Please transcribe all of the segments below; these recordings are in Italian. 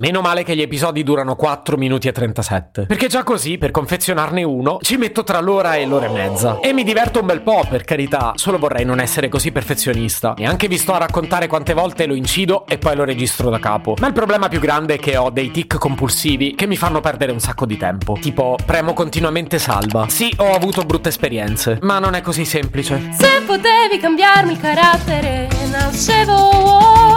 Meno male che gli episodi durano 4 minuti e 37, perché già così, per confezionarne uno, ci metto tra l'ora e l'ora e mezza. E mi diverto un bel po', per carità, solo vorrei non essere così perfezionista. Neanche vi sto a raccontare quante volte lo incido e poi lo registro da capo. Ma il problema più grande è che ho dei tic compulsivi che mi fanno perdere un sacco di tempo. Tipo, premo continuamente salva. Sì, ho avuto brutte esperienze, ma non è così semplice. Se potevi cambiarmi il carattere, nascevo Word.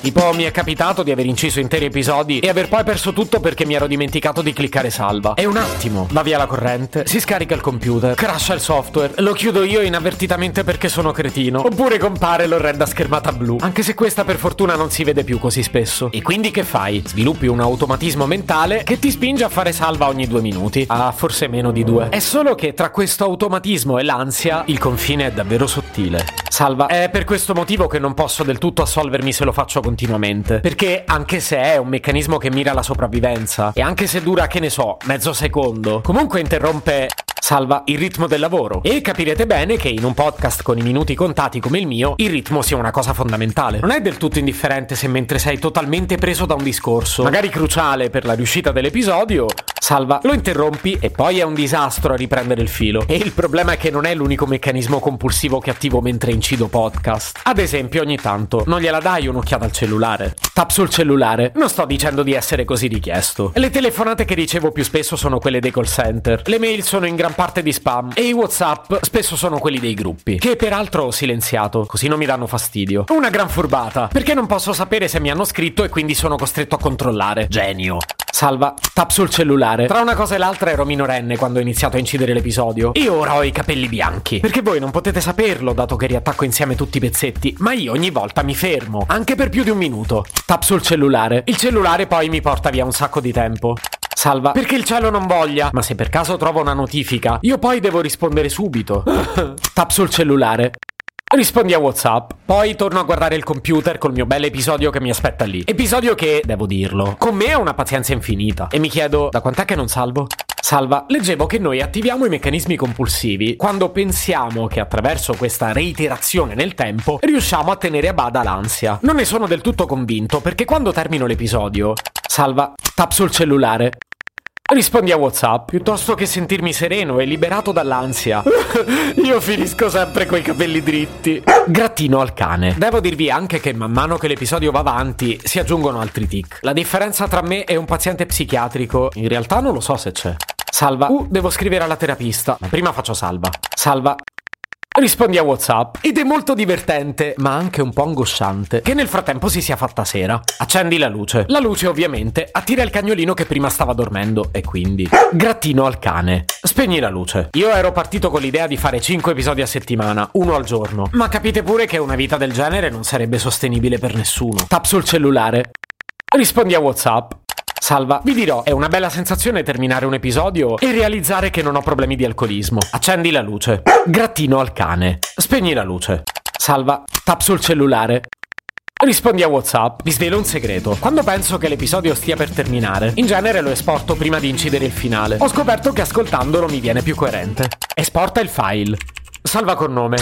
Tipo, mi è capitato di aver inciso interi episodi e aver poi perso tutto perché mi ero dimenticato di cliccare salva. E un attimo va via la corrente, si scarica il computer, crasha il software, lo chiudo io inavvertitamente perché sono cretino, oppure compare l'orrenda schermata blu, anche se questa per fortuna non si vede più così spesso. E quindi che fai? Sviluppi un automatismo mentale che ti spinge a fare salva ogni 2 minuti, forse meno di 2. È solo che tra questo automatismo e l'ansia il confine è davvero sottile. Salva. È per questo motivo che non posso del tutto assolvermi se lo faccio continuamente, perché anche se è un meccanismo che mira alla sopravvivenza, e anche se dura, che ne so, mezzo secondo, comunque interrompe, salva, il ritmo del lavoro. E capirete bene che in un podcast con i minuti contati come il mio, il ritmo sia una cosa fondamentale. Non è del tutto indifferente se mentre sei totalmente preso da un discorso, magari cruciale per la riuscita dell'episodio, salva, lo interrompi e poi è un disastro a riprendere il filo. E il problema è che non è l'unico meccanismo compulsivo che attivo mentre incido podcast. Ad esempio, ogni tanto non gliela dai un'occhiata al cellulare. Tap sul cellulare. Non sto dicendo di essere così richiesto. Le telefonate che ricevo più spesso sono quelle dei call center. Le mail sono in gran parte di spam. E i WhatsApp spesso sono quelli dei gruppi, che peraltro ho silenziato, così non mi danno fastidio. Una gran furbata, perché non posso sapere se mi hanno scritto e quindi sono costretto a controllare. Genio. Salva, tap sul cellulare. Tra una cosa e l'altra ero minorenne quando ho iniziato a incidere l'episodio. Io ora ho i capelli bianchi, perché voi non potete saperlo dato che riattacco insieme tutti i pezzetti, ma io ogni volta mi fermo, anche per più di 1 minuto. Tap sul cellulare. Il cellulare poi mi porta via un sacco di tempo. Salva, perché il cielo non voglia, ma se per caso trovo una notifica, io poi devo rispondere subito. Tap sul cellulare. Rispondi a WhatsApp, poi torno a guardare il computer col mio bel episodio che mi aspetta lì. Episodio che, devo dirlo, con me ha una pazienza infinita. E mi chiedo, da quant'è che non salvo? Salva, leggevo che noi attiviamo i meccanismi compulsivi quando pensiamo che attraverso questa reiterazione nel tempo riusciamo a tenere a bada l'ansia. Non ne sono del tutto convinto, perché quando termino l'episodio, salva, tap sul cellulare. Rispondi a WhatsApp. Piuttosto che sentirmi sereno e liberato dall'ansia, io finisco sempre coi capelli dritti. Grattino al cane. Devo dirvi anche che man mano che l'episodio va avanti si aggiungono altri tic. La differenza tra me e un paziente psichiatrico in realtà non lo so se c'è. Salva. Devo scrivere alla terapista, ma prima faccio salva. Salva. Rispondi a WhatsApp. Ed è molto divertente, ma anche un po' angosciante, che nel frattempo si sia fatta sera. Accendi la luce. La luce ovviamente attira il cagnolino che prima stava dormendo, e quindi grattino al cane. Spegni la luce. Io ero partito con l'idea di fare 5 episodi a settimana, 1 al giorno, ma capite pure che una vita del genere non sarebbe sostenibile per nessuno. Tap sul cellulare. Rispondi a WhatsApp. Salva, vi dirò, è una bella sensazione terminare un episodio e realizzare che non ho problemi di alcolismo. Accendi la luce. Grattino al cane. Spegni la luce. Salva, tap sul cellulare. Rispondi a WhatsApp. Vi svelo un segreto. Quando penso che l'episodio stia per terminare, in genere lo esporto prima di incidere il finale. Ho scoperto che ascoltandolo mi viene più coerente. Esporta il file. Salva con nome.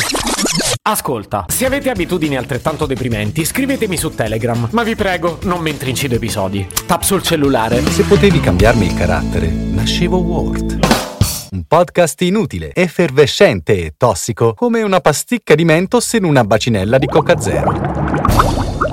Ascolta, se avete abitudini altrettanto deprimenti, scrivetemi su Telegram, ma vi prego, non mentre incido episodi. Tap sul cellulare. Se potevi cambiarmi il carattere, nascevo Word. Un podcast inutile, effervescente e tossico, come una pasticca di Mentos in una bacinella di Coca Zero.